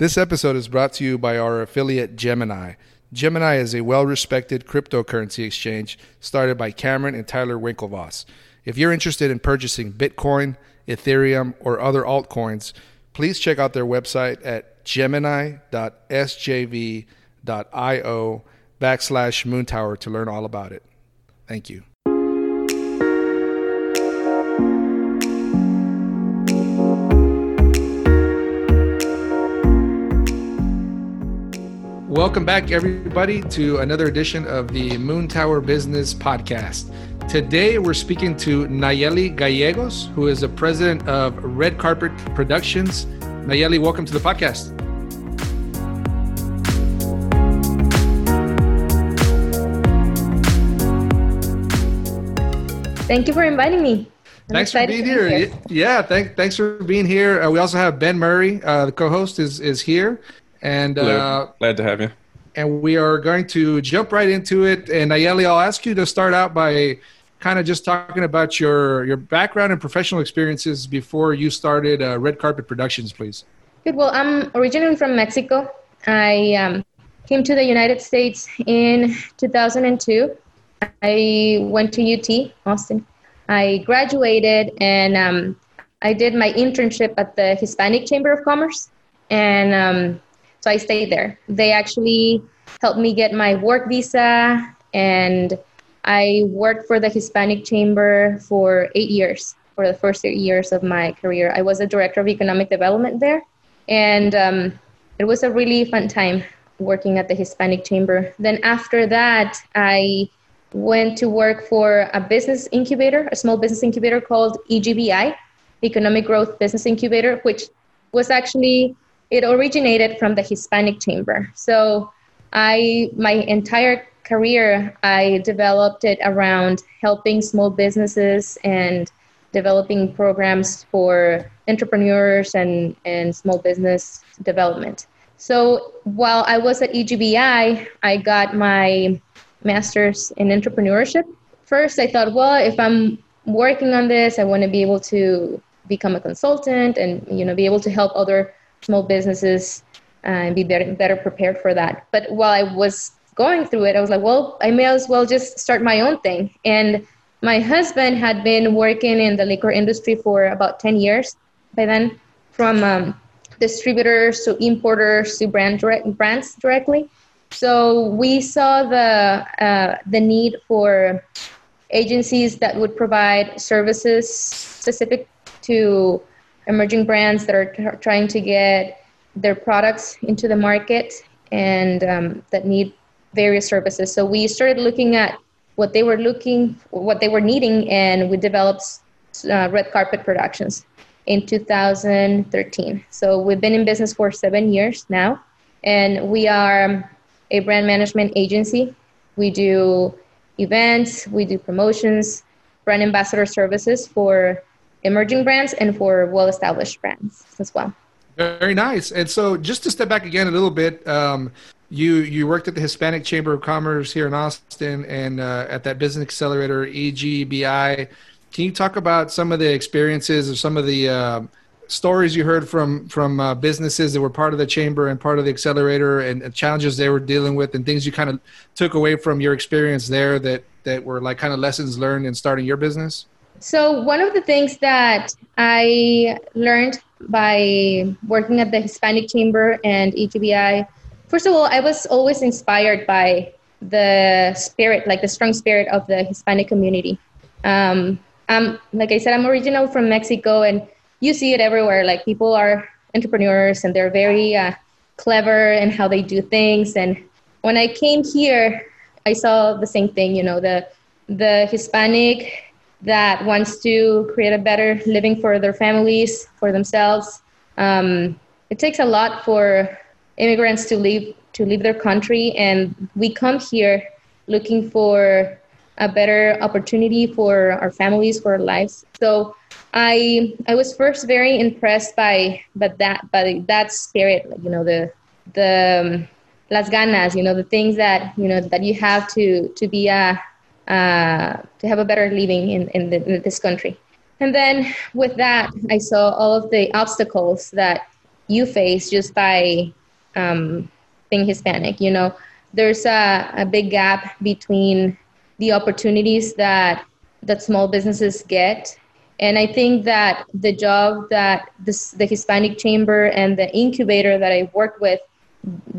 This episode is brought to you by our affiliate Gemini. Gemini is a well-respected cryptocurrency exchange started by Cameron and Tyler Winklevoss. If you're interested in purchasing Bitcoin, Ethereum, or other altcoins, please check out their website at gemini.sjv.io/moontower to learn all about it. Thank you. Welcome back, everybody, to another edition of the Moon Tower Business Podcast. Today, we're speaking to Nayeli Gallegos, who is the president of Red Carpet Productions. Nayeli, welcome to the podcast. Thank you for inviting me. Thanks for being here. Yeah, thanks for being here. We also have Ben Murray, the co-host, is here. And glad to have you. And we are going to jump right into it. And Nayeli, I'll ask you to start out by kind of just talking about your background and professional experiences before you started Red Carpet Productions, please. Good. Well, I'm originally from Mexico. I came to the United States in 2002. I went to UT Austin. I graduated and I did my internship at the Hispanic Chamber of Commerce. And so I stayed there. They actually helped me get my work visa, and I worked for the Hispanic Chamber for 8 years, for the first 8 years of my career. I was the director of economic development there, and it was a really fun time working at the Hispanic Chamber. Then after that, I went to work for a business incubator, a small business incubator called EGBI, Economic Growth Business Incubator, which was actually... it originated from the Hispanic Chamber. So my entire career, I developed it around helping small businesses and developing programs for entrepreneurs and small business development. So while I was at EGBI, I got my master's in entrepreneurship. First, I thought, well, if I'm working on this, I want to be able to become a consultant and, you know, be able to help other small businesses and be better prepared for that. But while I was going through it, I was like, well, I may as well just start my own thing. And my husband had been working in the liquor industry for about 10 years by then, from distributors to importers to brands directly. So we saw the need for agencies that would provide services specific to emerging brands that are trying to get their products into the market and that need various services. So we started looking at what they were needing, and we developed Red Carpet Productions in 2013. So we've been in business for 7 years now, and we are a brand management agency. We do events, we do promotions, brand ambassador services for emerging brands and for well-established brands as well. Very nice. And so just to step back again a little bit, you worked at the Hispanic Chamber of Commerce here in Austin and at that business accelerator, EGBI. Can you talk about some of the experiences or some of the stories you heard from businesses that were part of the chamber and part of the accelerator, and challenges they were dealing with, and things you kind of took away from your experience there that were like kind of lessons learned in starting your business? So one of the things that I learned by working at the Hispanic Chamber and EGBI, first of all, I was always inspired by the spirit, like the strong spirit of the Hispanic community. Like I said, I'm original from Mexico, and you see it everywhere. Like, people are entrepreneurs and they're very clever in how they do things. And when I came here, I saw the same thing, you know, the Hispanic that wants to create a better living for their families, for themselves. It takes a lot for immigrants to leave their country, and we come here looking for a better opportunity for our families, for our lives. So I was first very impressed by that spirit, like, you know, the las ganas, you know, the things that, you know, that you have to be to have a better living in this country. And then with that, I saw all of the obstacles that you face just by being Hispanic. You know, there's a big gap between the opportunities that small businesses get. And I think that the job that the Hispanic Chamber and the incubator that I worked with,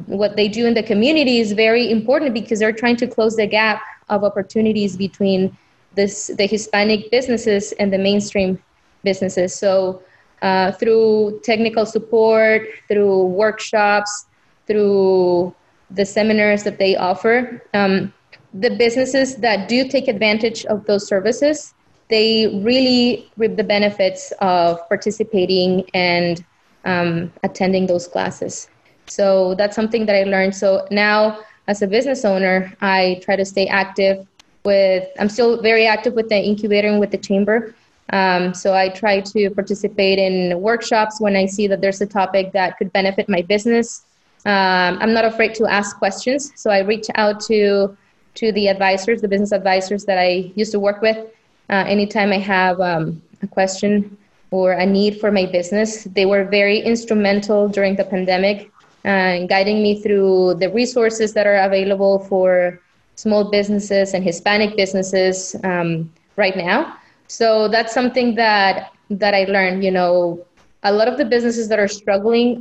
what they do in the community is very important because they're trying to close the gap of opportunities between the Hispanic businesses and the mainstream businesses. So through technical support, through workshops, through the seminars that they offer, the businesses that do take advantage of those services, they really reap the benefits of participating and attending those classes. So that's something that I learned. So now as a business owner, I try to stay active I'm still very active with the incubator and with the chamber. So I try to participate in workshops when I see that there's a topic that could benefit my business. I'm not afraid to ask questions. So I reach out to the advisors, the business advisors that I used to work with. Anytime I have a question or a need for my business, they were very instrumental during the pandemic in guiding me through the resources that are available for small businesses and Hispanic businesses right now. So that's something that I learned. You know, a lot of the businesses that are struggling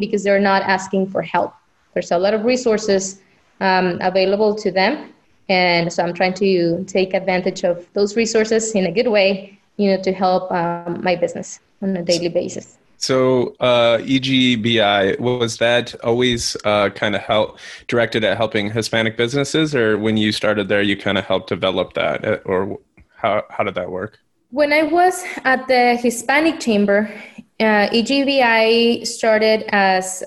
because they're not asking for help. There's a lot of resources available to them. And so I'm trying to take advantage of those resources in a good way, you know, to help my business on a daily basis. So EGBI, was that always kind of directed at helping Hispanic businesses, or when you started there, you kind of helped develop that, or how did that work? When I was at the Hispanic Chamber, EGBI started as,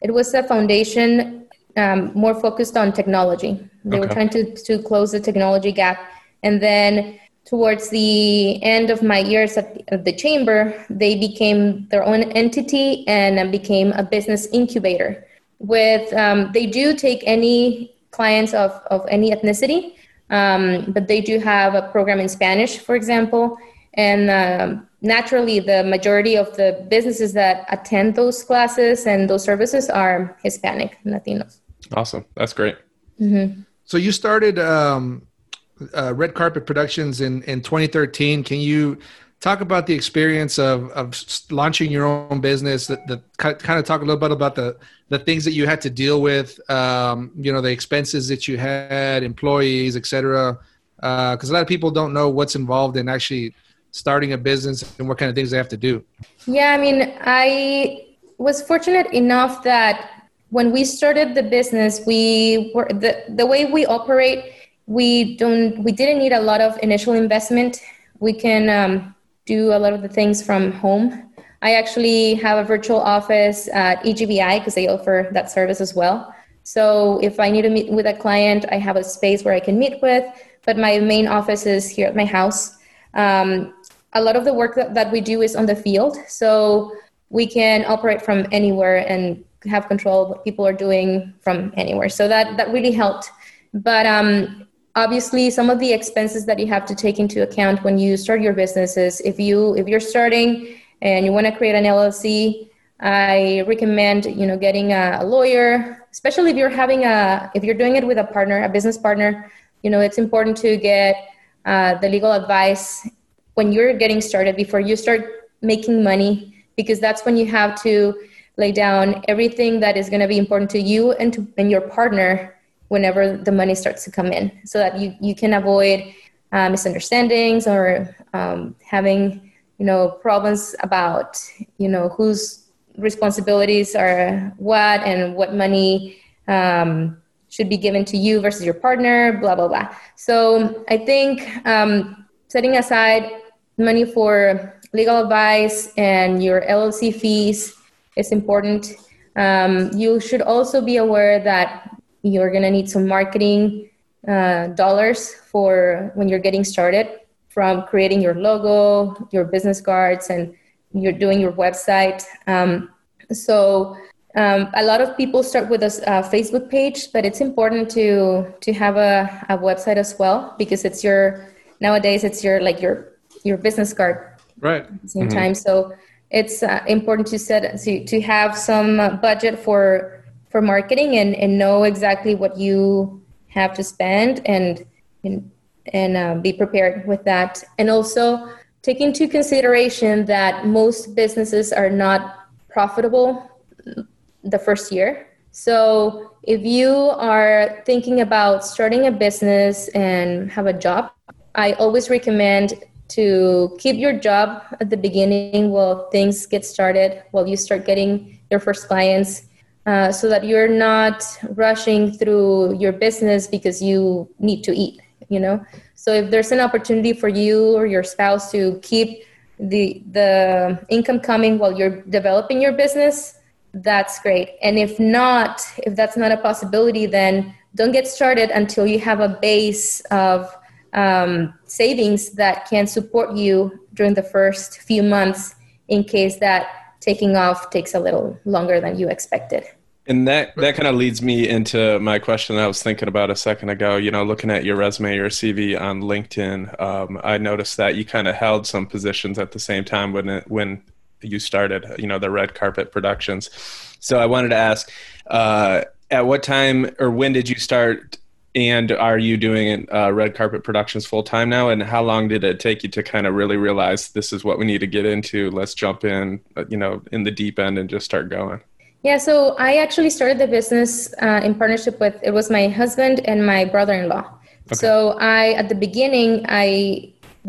it was a foundation more focused on technology. They were trying to close the technology gap. And then towards the end of my years at the chamber, they became their own entity and became a business incubator. With they do take any clients of any ethnicity, but they do have a program in Spanish, for example. And naturally, the majority of the businesses that attend those classes and those services are Hispanic and Latinos. Awesome. That's great. Mm-hmm. So you started Red Carpet Productions in 2013. Can you talk about the experience of launching your own business? That kind of talk a little bit about the things that you had to deal with, you know, the expenses that you had, employees, et cetera. Because a lot of people don't know what's involved in actually starting a business and what kind of things they have to do. Yeah, I mean, I was fortunate enough that when we started the business, we were the way we operate, we didn't need a lot of initial investment. We can do a lot of the things from home. I actually have a virtual office at EGBI because they offer that service as well. So if I need to meet with a client, I have a space where I can meet with, but my main office is here at my house. A lot of the work that we do is on the field. So we can operate from anywhere and have control of what people are doing from anywhere. So that really helped. But obviously some of the expenses that you have to take into account when you start your businesses, if you're starting and you want to create an LLC, I recommend, you know, getting a lawyer, especially if you're doing it with a partner, a business partner. You know, it's important to get the legal advice when you're getting started before you start making money, because that's when you have to lay down everything that is going to be important to you and your partner whenever the money starts to come in, so that you can avoid misunderstandings or having, you know, problems about, you know, whose responsibilities are what and what money should be given to you versus your partner, blah, blah, blah. So I think setting aside money for legal advice and your LLC fees, it's important. You should also be aware that you're going to need some marketing dollars for when you're getting started, from creating your logo, your business cards, and you're doing your website. A lot of people start with a Facebook page, but it's important to have a website as well, because nowadays it's your business card. Right. At the same time. So it's important to set to have some budget for marketing and know exactly what you have to spend and be prepared with that. And also take into consideration that most businesses are not profitable the first year. So if you are thinking about starting a business and have a job, I always recommend to keep your job at the beginning while things get started, while you start getting your first clients, so that you're not rushing through your business because you need to eat, you know? So if there's an opportunity for you or your spouse to keep the income coming while you're developing your business, that's great. And if not, if that's not a possibility, then don't get started until you have a base of savings that can support you during the first few months in case that taking off takes a little longer than you expected. And that kind of leads me into my question that I was thinking about a second ago. You know, looking at your resume or CV on LinkedIn, I noticed that you kind of held some positions at the same time when you started, you know, the Red Carpet Productions. So I wanted to ask, at what time or when did you start, and are you doing Red Carpet Productions full-time now? And how long did it take you to kind of really realize this is what we need to get into? Let's jump in, you know, in the deep end and just start going. Yeah, so I actually started the business in partnership with, it was my husband and my brother-in-law. Okay. So they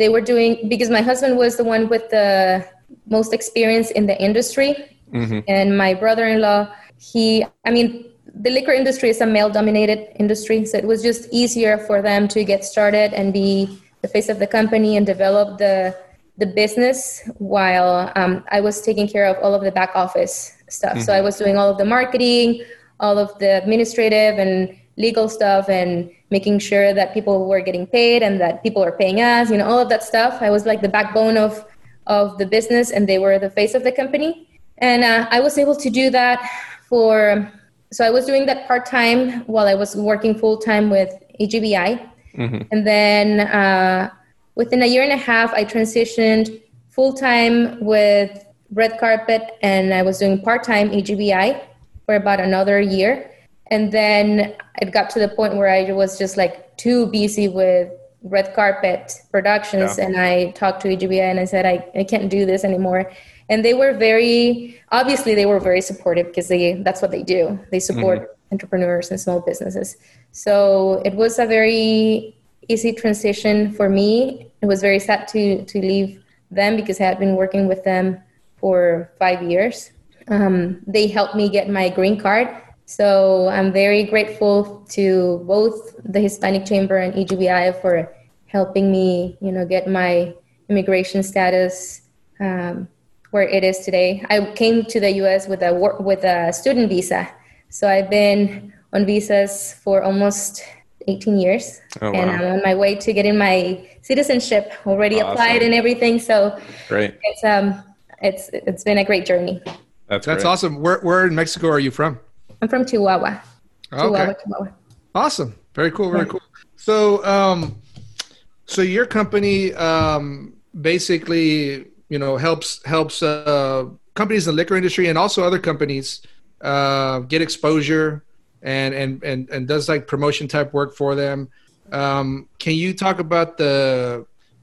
were doing, because my husband was the one with the most experience in the industry. Mm-hmm. And my brother-in-law, the liquor industry is a male-dominated industry, so it was just easier for them to get started and be the face of the company and develop the business while I was taking care of all of the back office stuff. Mm-hmm. So I was doing all of the marketing, all of the administrative and legal stuff, and making sure that people were getting paid and that people are paying us, you know, all of that stuff. I was like the backbone of the business, and they were the face of the company. And I was able to do that so I was doing that part-time while I was working full-time with AGBI. Mm-hmm. And then within a year and a half, I transitioned full-time with Red Carpet, and I was doing part-time AGBI for about another year. And then it got to the point where I was just like too busy with Red Carpet Productions. Yeah. And I talked to AGBI and I said, I can't do this anymore. And they were very supportive, because that's what they do. They support mm-hmm. entrepreneurs and small businesses. So it was a very easy transition for me. It was very sad to leave them, because I had been working with them for 5 years. They helped me get my green card. So I'm very grateful to both the Hispanic Chamber and EGBI for helping me, you know, get my immigration status where it is today. I came to the U.S. with a student visa. So I've been on visas for almost 18 years. Oh, wow. And I'm on my way to getting my citizenship, already awesome. Applied and everything. So great. It's been a great journey. That's awesome. Where in Mexico are you from? I'm from Chihuahua. Oh, okay. Chihuahua. Awesome. Very cool. Very cool. So, so your company basically, you know, helps companies in the liquor industry and also other companies get exposure and does like promotion type work for them. Can you talk about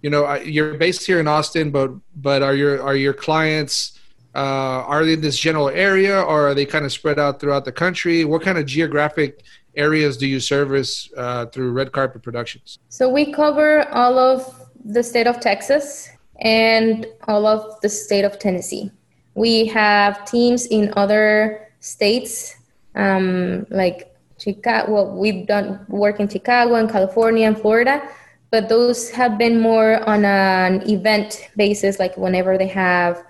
you're based here in Austin, but are your clients are they in this general area, or are they kind of spread out throughout the country? What kind of geographic areas do you service through Red Carpet Productions? So we cover all of the state of Texas and all of the state of Tennessee. We have teams in other states, like Chicago. Well, we've done work in Chicago and California and Florida, but those have been more on an event basis, like whenever we have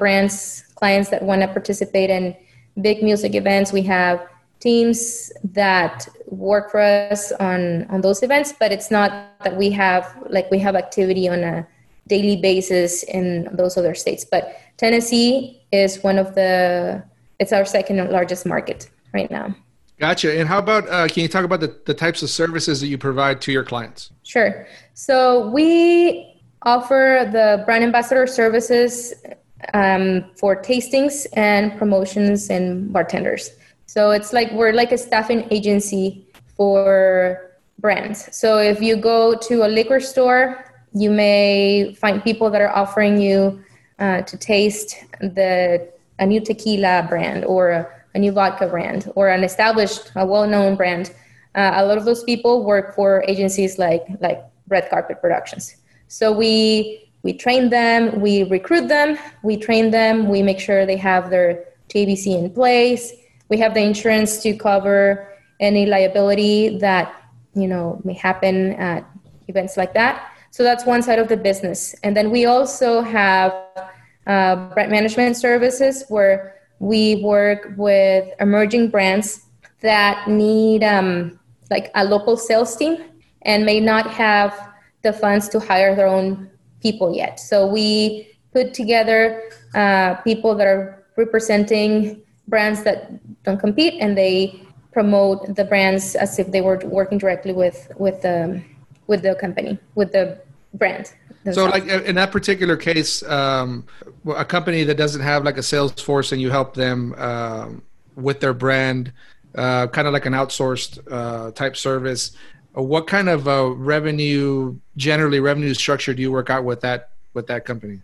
brands, clients that want to participate in big music events, we have teams that work for us on those events, but it's not that we have activity on a daily basis in those other states. But Tennessee is it's our second largest market right now. Gotcha. And how about, can you talk about the types of services that you provide to your clients? Sure. So we offer the brand ambassador services for tastings and promotions and bartenders. So it's like we're like a staffing agency for brands. So if you go to a liquor store, you may find people that are offering you to taste a new tequila brand or a new vodka brand or an established, a well-known brand. A lot of those people work for agencies like Red Carpet Productions. So we train them, we recruit them, we train them, we make sure they have their TABC in place. We have the insurance to cover any liability that, you know, may happen at events like that. So that's one side of the business. And then we also have brand management services where we work with emerging brands that need like a local sales team and may not have the funds to hire their own people yet. So we put together people that are representing brands that don't compete, and they promote the brands as if they were working directly with the company, with the brand. So like in that particular case, a company that doesn't have like a sales force, and you help them with their brand, kind of like an outsourced type service. What kind of revenue structure do you work out with that company?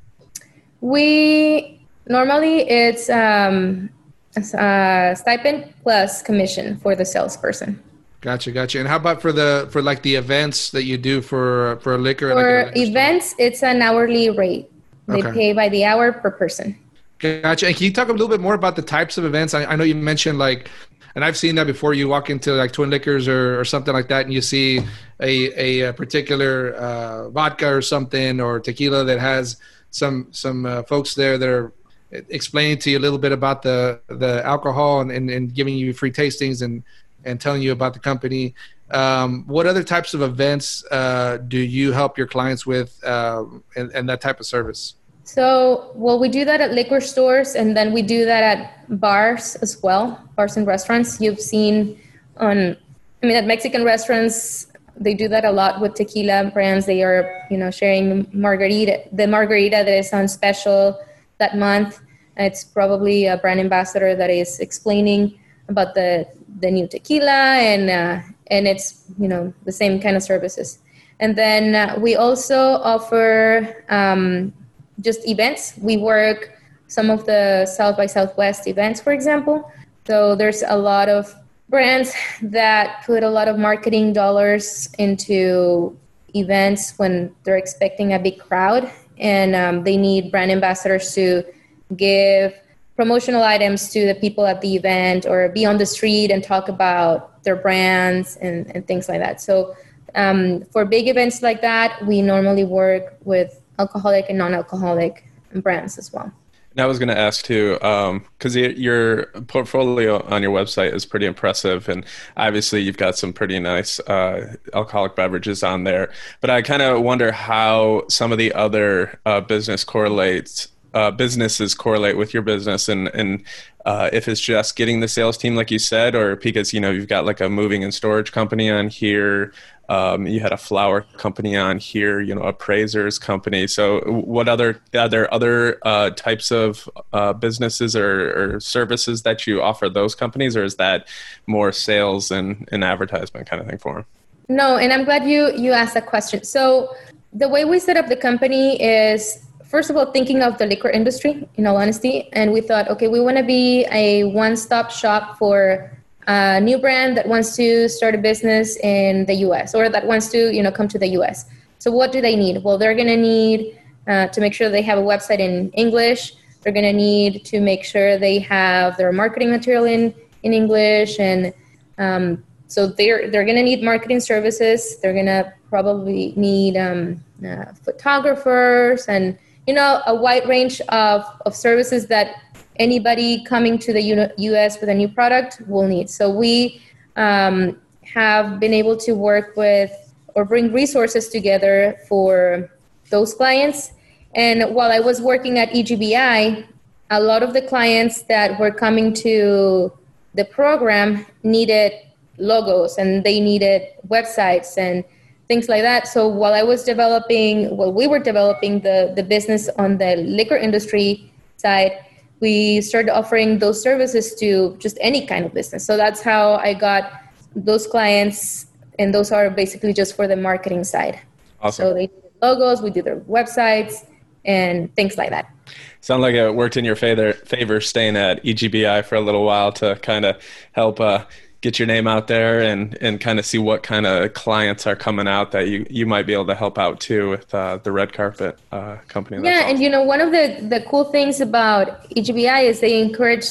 We normally it's stipend plus commission for the salesperson. Gotcha. And how about for like the events that you do for liquor? For like events, it's an hourly rate. They pay by the hour per person. Gotcha. And can you talk a little bit more about the types of events? I know you mentioned like, and I've seen that before, you walk into like Twin Liquors or something like that, and you see a particular vodka or something or tequila that has some folks there that are explaining to you a little bit about the alcohol and giving you free tastings and telling you about the company. What other types of events do you help your clients with and that type of service? So, well, we do that at liquor stores, and then we do that at bars as well, bars and restaurants. You've seen at Mexican restaurants, they do that a lot with tequila brands. They are, sharing the margarita that is on special that month. It's probably a brand ambassador that is explaining about the new tequila, and it's, the same kind of services. And then we also offer just events. We work some of the South by Southwest events, for example. So there's a lot of brands that put a lot of marketing dollars into events when they're expecting a big crowd, and they need brand ambassadors to give promotional items to the people at the event or be on the street and talk about their brands and things like that. So for big events like that, we normally work with alcoholic and non-alcoholic brands as well. And I was going to ask too, because your portfolio on your website is pretty impressive, and obviously you've got some pretty nice alcoholic beverages on there. But I kind of wonder how some of the other businesses correlate with your business, and if it's just getting the sales team, like you said, or because you've got like a moving and storage company on here. You had a flower company on here, appraisers company. So what are there other types of businesses or services that you offer those companies, or is that more sales and advertisement kind of thing for them? No, and I'm glad you asked that question. So the way we set up the company is, first of all, thinking of the liquor industry, in all honesty. And we thought, okay, we want to be a one-stop shop for a new brand that wants to start a business in the U.S. or that wants to, come to the U.S. So what do they need? Well, they're going to need to make sure they have a website in English. They're going to need to make sure they have their marketing material in English. And so they're going to need marketing services. They're going to probably need photographers and, a wide range of services that anybody coming to the U.S. with a new product will need. So we have been able to work with or bring resources together for those clients. And while I was working at EGBI, a lot of the clients that were coming to the program needed logos, and they needed websites and things like that. So while we were developing the business on the liquor industry side, we started offering those services to just any kind of business. So that's how I got those clients, and those are basically just for the marketing side. Awesome. So they do logos, we do their websites, and things like that. Sounds like it worked in your favor staying at EGBI for a little while to kind of help get your name out there and kind of see what kind of clients are coming out that you might be able to help out too with the Red Carpet company. Yeah, awesome. And you know, one of the cool things about EGBI is they encourage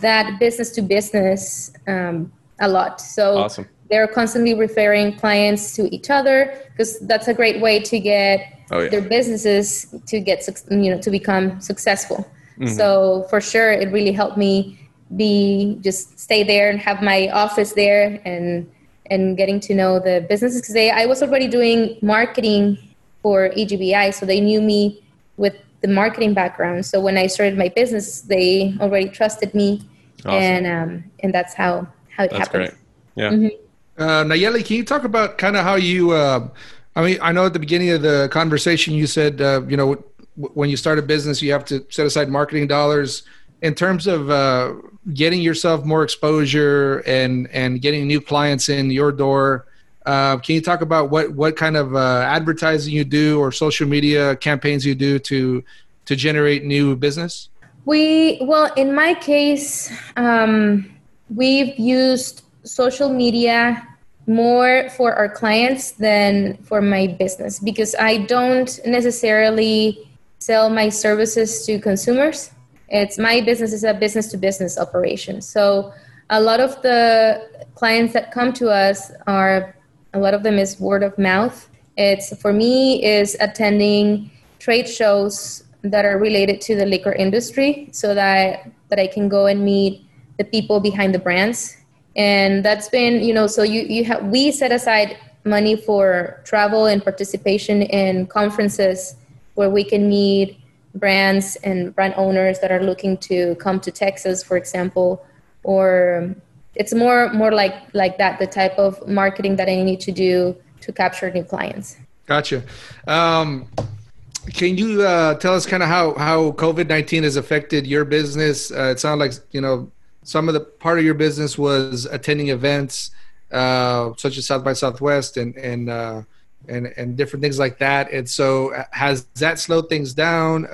that business to business a lot. So awesome. They're constantly referring clients to each other because that's a great way to get their businesses to get, you know, to become successful. Mm-hmm. So for sure, it really helped me just stay there and have my office there and getting to know the businesses, because I was already doing marketing for EGBI, so they knew me with the marketing background. So when I started my business, they already trusted me. Awesome. And that's how it happened. That's great. Yeah. Mm-hmm. Nayeli, can you talk about kind of how you? I mean, I know at the beginning of the conversation you said, you know, when you start a business, you have to set aside marketing dollars. In terms of getting yourself more exposure and getting new clients in your door, can you talk about what kind of advertising you do or social media campaigns you do to generate new business? Well, in my case, we've used social media more for our clients than for my business, because I don't necessarily sell my services to consumers. My business is a business-to-business operation. So a lot of the clients that come to us is word of mouth. It's, for me, is attending trade shows that are related to the liquor industry so that I can go and meet the people behind the brands. And that's been, you know, so we set aside money for travel and participation in conferences where we can meet brands and brand owners that are looking to come to Texas, for example, or it's more like that, the type of marketing that I need to do to capture new clients. Gotcha. Can you tell us kind of how COVID-19 has affected your business? It sounds like, you know, some of the part of your business was attending events such as South by Southwest and different things like that. And so has that slowed things down?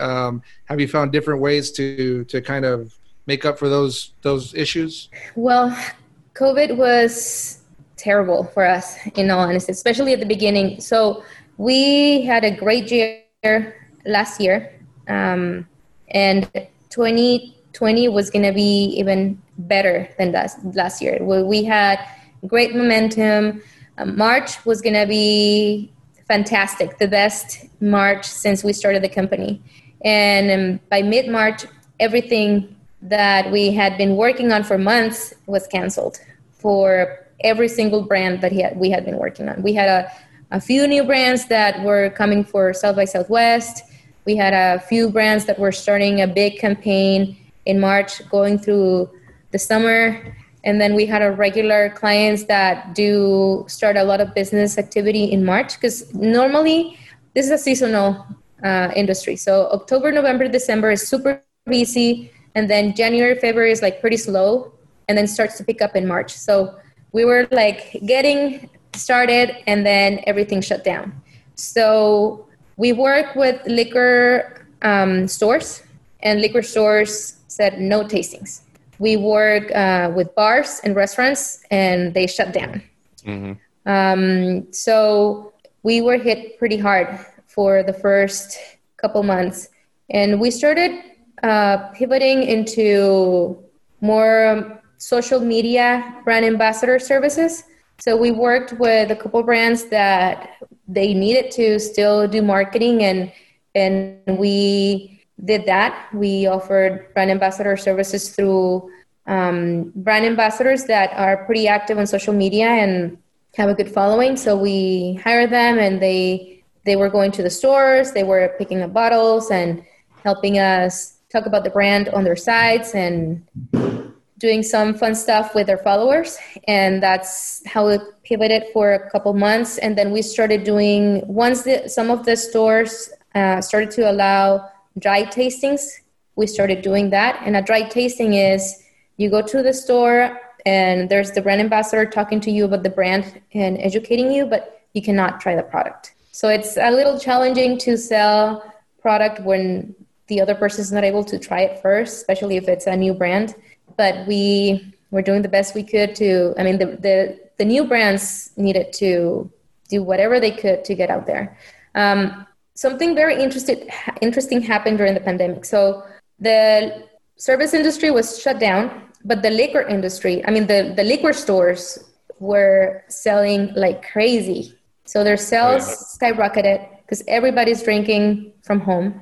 Have you found different ways to kind of make up for those issues? Well, COVID was terrible for us, in all honesty, especially at the beginning. So we had a great year last year, and 2020 was going to be even better than last year. We had great momentum. March was going to be fantastic, the best March since we started the company. And by mid-March, everything that we had been working on for months was canceled for every single brand that we had been working on. We had a few new brands that were coming for South by Southwest. We had a few brands that were starting a big campaign in March going through the summer. And then we had our regular clients that do start a lot of business activity in March, because normally this is a seasonal industry. So October, November, December is super busy. And then January, February is like pretty slow and then starts to pick up in March. So we were like getting started and then everything shut down. So we work with liquor stores, and liquor stores said no tastings. We work with bars and restaurants, and they shut down. Mm-hmm. So we were hit pretty hard for the first couple months. And we started pivoting into more social media brand ambassador services. So we worked with a couple brands that they needed to still do marketing, and we did that. We offered brand ambassador services through brand ambassadors that are pretty active on social media and have a good following. So we hired them, and they were going to the stores, they were picking up bottles and helping us talk about the brand on their sites and doing some fun stuff with their followers. And that's how it pivoted for a couple months. And then we started doing, once some of the stores started to allow dry tastings, we started doing that. And a dry tasting is you go to the store and there's the brand ambassador talking to you about the brand and educating you, but you cannot try the product. So it's a little challenging to sell product when the other person is not able to try it first, especially if it's a new brand. But we're doing the best we could to, I mean, the new brands needed to do whatever they could to get out there. Something very interesting happened during the pandemic. So the service industry was shut down, but the liquor industry, I mean, the liquor stores were selling like crazy. So their sales skyrocketed because everybody's drinking from home,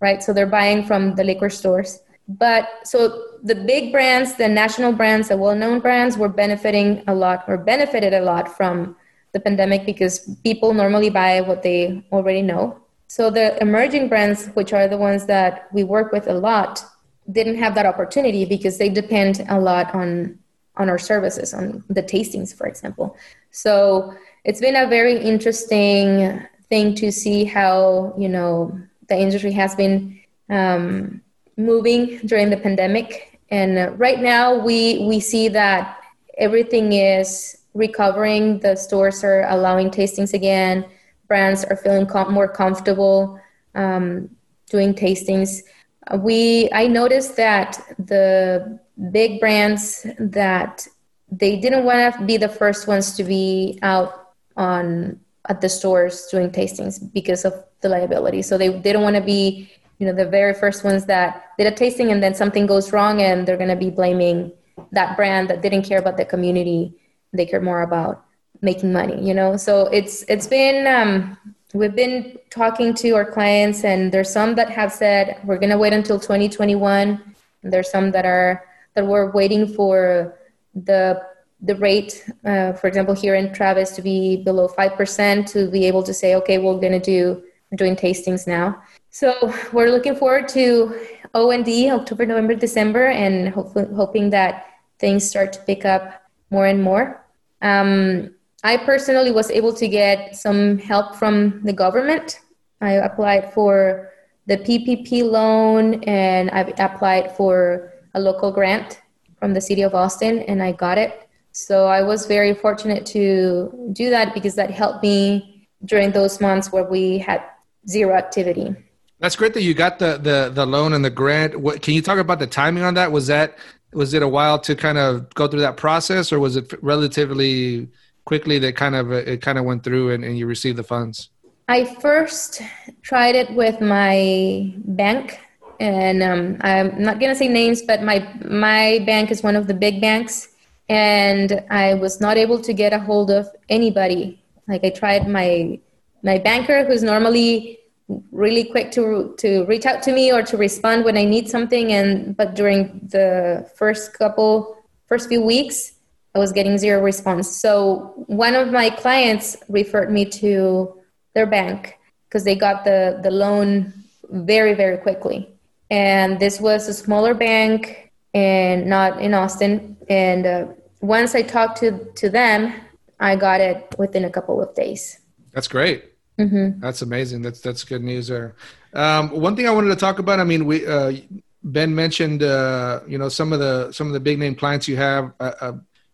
right? So they're buying from the liquor stores. But so the big brands, the national brands, the well-known brands were benefited a lot from the pandemic because people normally buy what they already know. So the emerging brands, which are the ones that we work with a lot, didn't have that opportunity because they depend a lot on our services, on the tastings, for example. So it's been a very interesting thing to see how, you know, the industry has been moving during the pandemic. And right now we see that everything is recovering. The stores are allowing tastings again. Brands are feeling more comfortable doing tastings. I noticed that the big brands, that they didn't want to be the first ones to be out at the stores doing tastings because of the liability. So they don't want to be, you know, the very first ones that did a tasting and then something goes wrong and they're going to be blaming that brand that didn't care about the community. They care more about making money, you know? So it's been, we've been talking to our clients, and there's some that have said, we're going to wait until 2021. And there's some that we're waiting for the rate, for example, here in Travis to be below 5% to be able to say, okay, we're doing tastings now. So we're looking forward to O&D, October, November, December, and hoping that things start to pick up more and more. I personally was able to get some help from the government. I applied for the PPP loan, and I applied for a local grant from the city of Austin, and I got it. So I was very fortunate to do that because that helped me during those months where we had zero activity. That's great that you got the loan and the grant. What, can you talk about the timing on that? Was it a while to kind of go through that process, or was it relatively quickly that it went through and you received the funds? I first tried it with my bank, and I'm not going to say names, but my bank is one of the big banks, and I was not able to get a hold of anybody. Like, I tried my banker, who's normally really quick to reach out to me or to respond when I need something. But during the first few weeks, I was getting zero response. So one of my clients referred me to their bank because they got the loan very, very quickly. And this was a smaller bank and not in Austin. And once I talked to them, I got it within a couple of days. That's great. Mm-hmm. That's amazing. That's good news there. One thing I wanted to talk about, I mean, Ben mentioned, you know, some of the big name clients you have.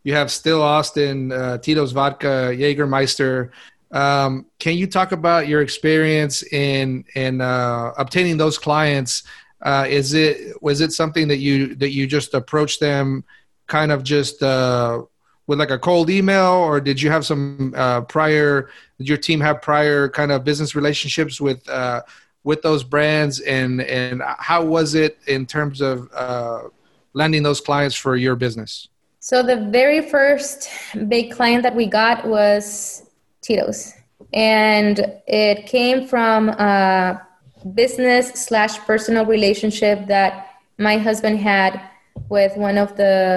You have Still Austin, Tito's Vodka, Jägermeister. Can you talk about your experience in obtaining those clients? Was it something that you just approached them kind of just with like a cold email, or did you have some did your team have prior kind of business relationships with those brands, and how was it in terms of landing those clients for your business? So the very first big client that we got was Tito's, and it came from a business/personal relationship that my husband had with one of the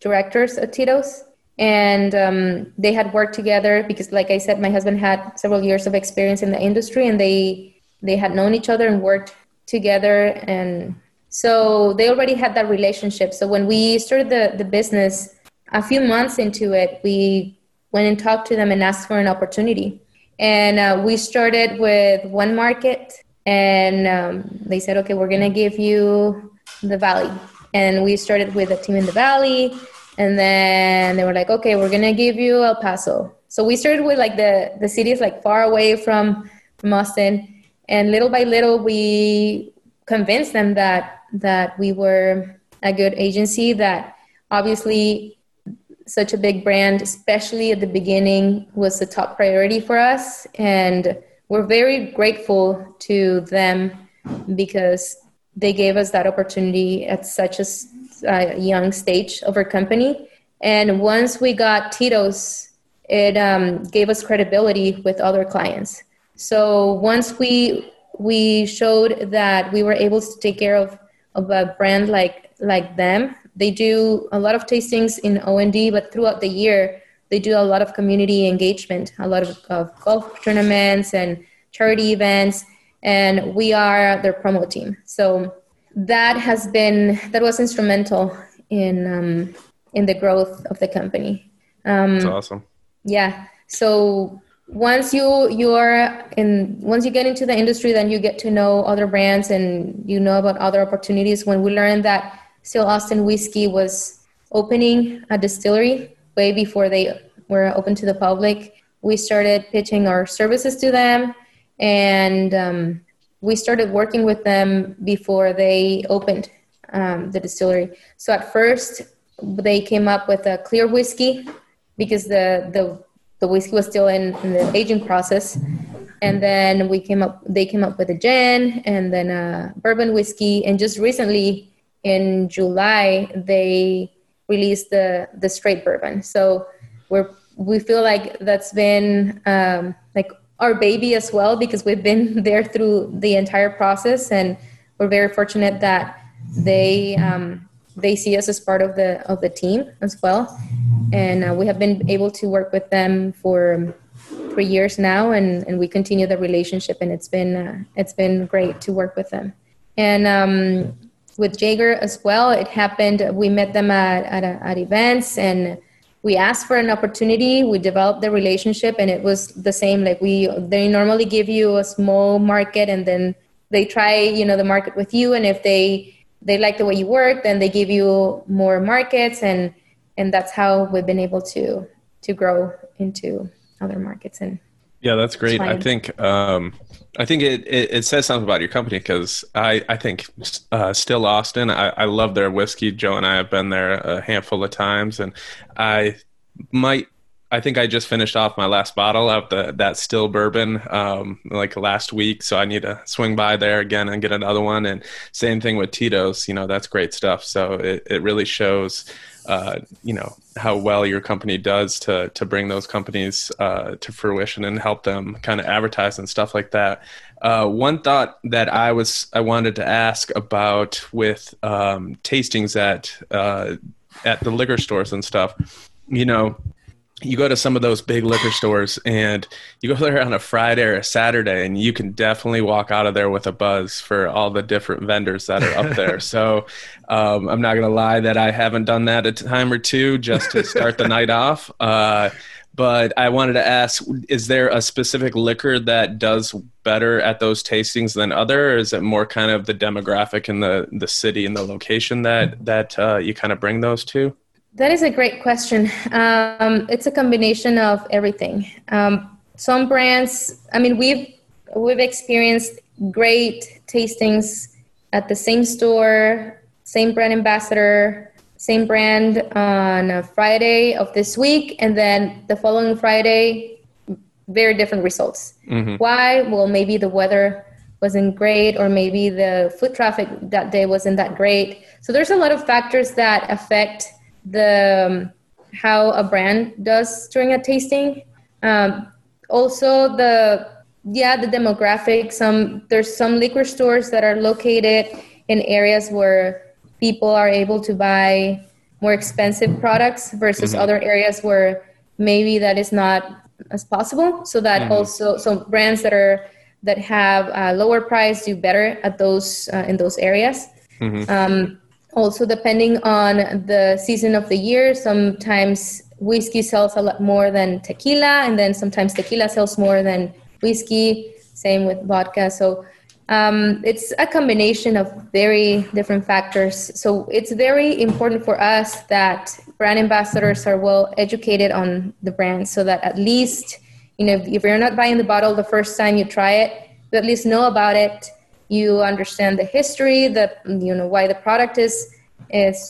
directors at Tito's, and they had worked together because, like I said, my husband had several years of experience in the industry, and they had known each other and worked together, and so they already had that relationship. So when we started the business, a few months into it, we went and talked to them and asked for an opportunity, and we started with one market, And they said, okay, we're going to give you the valley. And we started with a team in the valley. And then they were like, okay, we're going to give you El Paso. So we started with like the cities like far away from Austin. And little by little, we convinced them that we were a good agency, that obviously such a big brand, especially at the beginning, was the top priority for us. And we're very grateful to them because they gave us that opportunity at such a young stage of our company. And once we got Tito's, it gave us credibility with other clients. So once we showed that we were able to take care of a brand like them, they do a lot of tastings in O&D, but throughout the year, they do a lot of community engagement, a lot of golf tournaments and charity events, and we are their promo team. So that was instrumental in the growth of the company. That's awesome. Yeah. So once you get into the industry, then you get to know other brands and you know about other opportunities. When we learned that Still Austin Whiskey was opening a distillery way before they were open to the public, we started pitching our services to them, and we started working with them before they opened the distillery. So at first they came up with a clear whiskey because the whiskey was still in the aging process. And then they came up with a gin and then a bourbon whiskey. And just recently in July, they released the straight bourbon. So we feel like that's been like our baby as well, because we've been there through the entire process. And we're very fortunate that they see us as part of the team as well. And we have been able to work with them for years now, and we continue the relationship, and it's been great to work with them. And with Jäger as well, it happened. We met them at events, and we asked for an opportunity. We developed the relationship, and it was the same. Like they normally give you a small market, and then they try the market with you, and if they like the way you work, then they give you more markets, and that's how we've been able to grow into other markets. And yeah, that's great. Clients. I think it says something about your company, because I think Still Austin, I love their whiskey. Joe and I have been there a handful of times, and I think I just finished off my last bottle of that still bourbon like last week. So I need to swing by there again and get another one. And same thing with Tito's, that's great stuff. So it really shows, how well your company does to bring those companies to fruition and help them kind of advertise and stuff like that. One thought that I wanted to ask about with tastings at the liquor stores and stuff, you go to some of those big liquor stores and you go there on a Friday or a Saturday, and you can definitely walk out of there with a buzz for all the different vendors that are up there. So I'm not going to lie that I haven't done that a time or two just to start the night off. But I wanted to ask, is there a specific liquor that does better at those tastings than other? Or is it more kind of the demographic and the city and the location that you kind of bring those to? That is a great question. It's a combination of everything. Some brands, we've experienced great tastings at the same store, same brand ambassador, same brand on a Friday of this week, and then the following Friday, very different results. Mm-hmm. Why? Well, maybe the weather wasn't great, or maybe the foot traffic that day wasn't that great. So there's a lot of factors that affect how a brand does during a tasting. Also the demographic. There's some liquor stores that are located in areas where people are able to buy more expensive products versus mm-hmm. other areas where maybe that is not as possible. So that mm-hmm. also, so brands that have a lower price do better at those in those areas. Mm-hmm. Also, depending on the season of the year, sometimes whiskey sells a lot more than tequila, and then sometimes tequila sells more than whiskey, same with vodka. So It's a combination of very different factors. So it's very important for us that brand ambassadors are well educated on the brand, so that at least, you know, if you're not buying the bottle the first time you try it, you at least know about it. You understand the history, that you know why the product is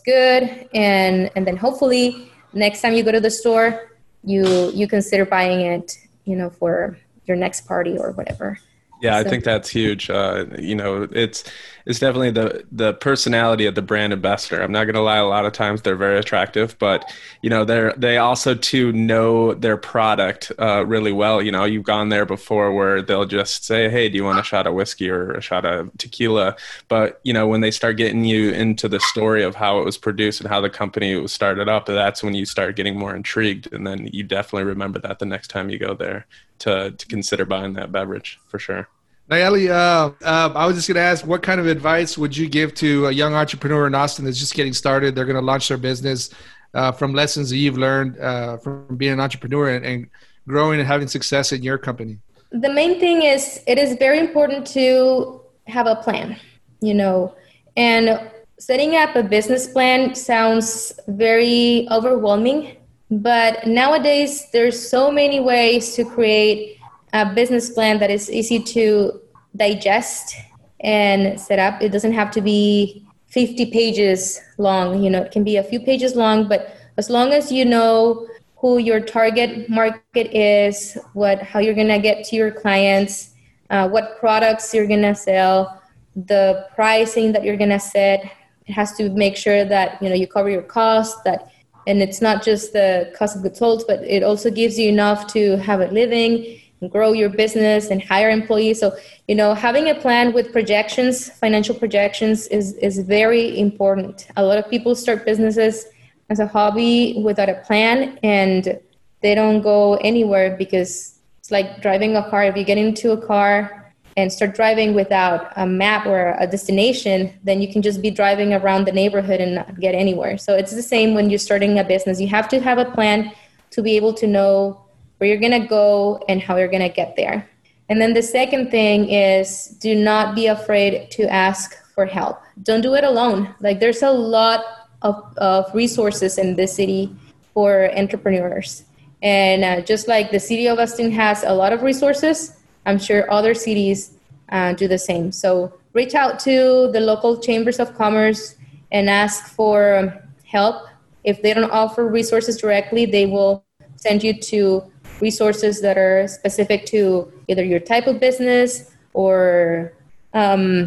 good, and then hopefully next time you go to the store, you consider buying it, you know, for your next party or whatever. Yeah, so I think that's huge. You know, it's definitely the personality of the brand ambassador. I'm not going to lie. A lot of times they're very attractive, but you know, they also too know their product really well. You know, you've gone there before where they'll just say, "Hey, do you want a shot of whiskey or a shot of tequila?" But you know, when they start getting you into the story of how it was produced and how the company was started up, that's when you start getting more intrigued, and then you definitely remember that the next time you go there to consider buying that beverage for sure. Nayeli, I was just going to ask, what kind of advice would you give to a young entrepreneur in Austin that's just getting started? They're going to launch their business from lessons that you've learned from being an entrepreneur and growing and having success in your company. The main thing is it is very important to have a plan, you know, and setting up a business plan sounds very overwhelming. But nowadays, there's so many ways to create a business plan that is easy to digest and set up. It doesn't have to be 50 pages long. You know, it can be a few pages long, but as long as you know who your target market is, how you're going to get to your clients, what products you're going to sell, the pricing that you're going to set, it has to make sure that, you know, you cover your costs, and it's not just the cost of goods sold, but it also gives you enough to have a living and grow your business and hire employees. So, you know, having a plan with projections, financial projections is very important. A lot of people start businesses as a hobby without a plan, and they don't go anywhere because it's like driving a car. If you get into a car and start driving without a map or a destination, then you can just be driving around the neighborhood and not get anywhere. So it's the same when you're starting a business. You have to have a plan to be able to know where you're going to go and how you're going to get there. And then the second thing is, do not be afraid to ask for help. Don't do it alone. Like, there's a lot of resources in this city for entrepreneurs. And just like the city of Austin has a lot of resources, I'm sure other cities do the same. So reach out to the local chambers of commerce and ask for help. If they don't offer resources directly, they will send you to resources that are specific to either your type of business or even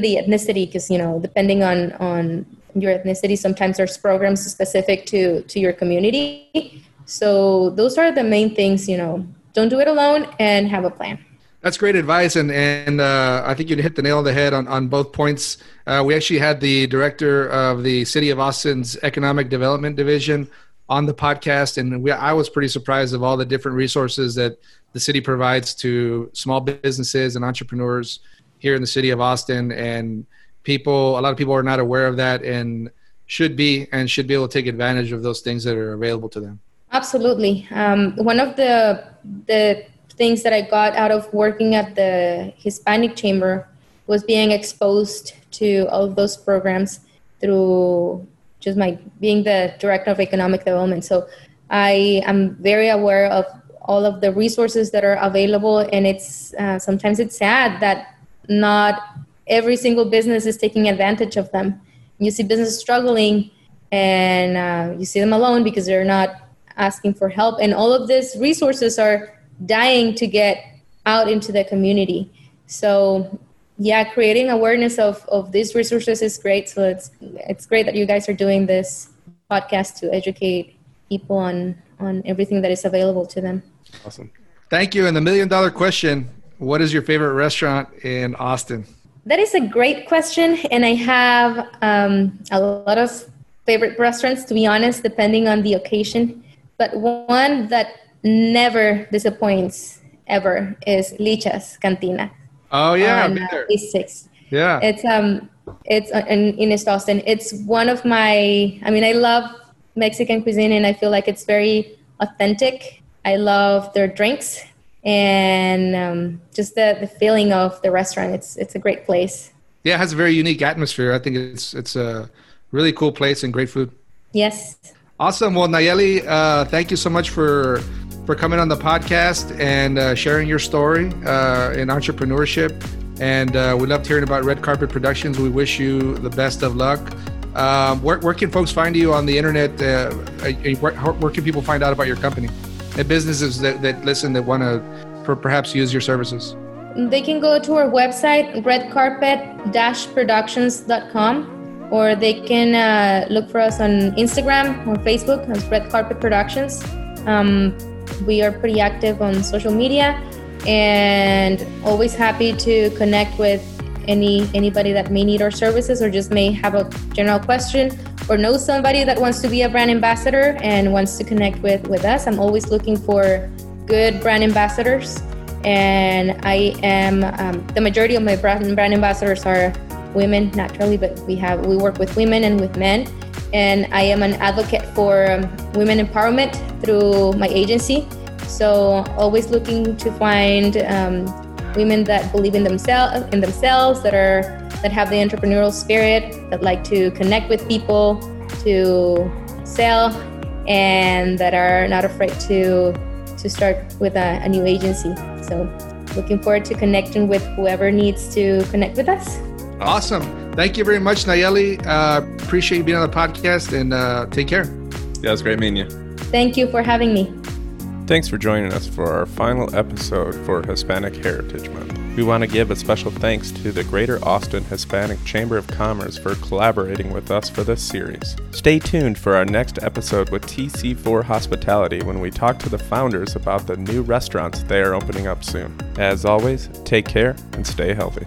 the ethnicity, because, you know, depending on your ethnicity, sometimes there's programs specific to your community. So those are the main things, you know. Don't do it alone and have a plan. That's great advice. And I think you hit the nail on the head on both points. We actually had the director of the City of Austin's Economic Development Division on the podcast. And I was pretty surprised of all the different resources that the city provides to small businesses and entrepreneurs here in the City of Austin. And a lot of people are not aware of that and should be able to take advantage of those things that are available to them. Absolutely. One of the things that I got out of working at the Hispanic Chamber was being exposed to all of those programs through just my being the director of economic development. So I am very aware of all of the resources that are available, and it's sometimes it's sad that not every single business is taking advantage of them. You see businesses struggling, and you see them alone because they're not asking for help, and all of these resources are dying to get out into the community. So yeah, creating awareness of these resources is great. So it's great that you guys are doing this podcast to educate people on everything that is available to them. Awesome. Thank you. And the $1 million question, what is your favorite restaurant in Austin? That is a great question. And I have a lot of favorite restaurants, to be honest, depending on the occasion. But one that never disappoints ever is Licha's Cantina. Oh yeah, I've been there. East 6th. Yeah, it's in East Austin. It's one of I love Mexican cuisine, and I feel like it's very authentic. I love their drinks. and just the feeling of the restaurant. It's a great place. Yeah, it has a very unique atmosphere. I think it's a really cool place and great food. Yes. Awesome. Well, Nayeli, thank you so much for coming on the podcast and sharing your story in entrepreneurship. And we loved hearing about Red Carpet Productions. We wish you the best of luck. Where can folks find you on the internet? Where can people find out about your company and businesses that listen that want to perhaps use your services? They can go to our website, redcarpet-productions.com, or they can look for us on Instagram or Facebook as Red Carpet Productions. We are pretty active on social media and always happy to connect with anybody that may need our services or just may have a general question or know somebody that wants to be a brand ambassador and wants to connect with us. I'm always looking for good brand ambassadors, and I am the majority of my brand ambassadors are women, naturally, but we work with women and with men, and I am an advocate for women empowerment through my agency. So always looking to find women that believe in themselves, that have the entrepreneurial spirit, that like to connect with people, to sell, and that are not afraid to start with a new agency. So looking forward to connecting with whoever needs to connect with us. Awesome. Thank you very much, Nayeli. Appreciate you being on the podcast, and take care. Yeah, it's great meeting you. Thank you for having me. Thanks for joining us for our final episode for Hispanic Heritage Month. We want to give a special thanks to the Greater Austin Hispanic Chamber of Commerce for collaborating with us for this series. Stay tuned for our next episode with TC4 Hospitality when we talk to the founders about the new restaurants they are opening up soon. As always, take care and stay healthy.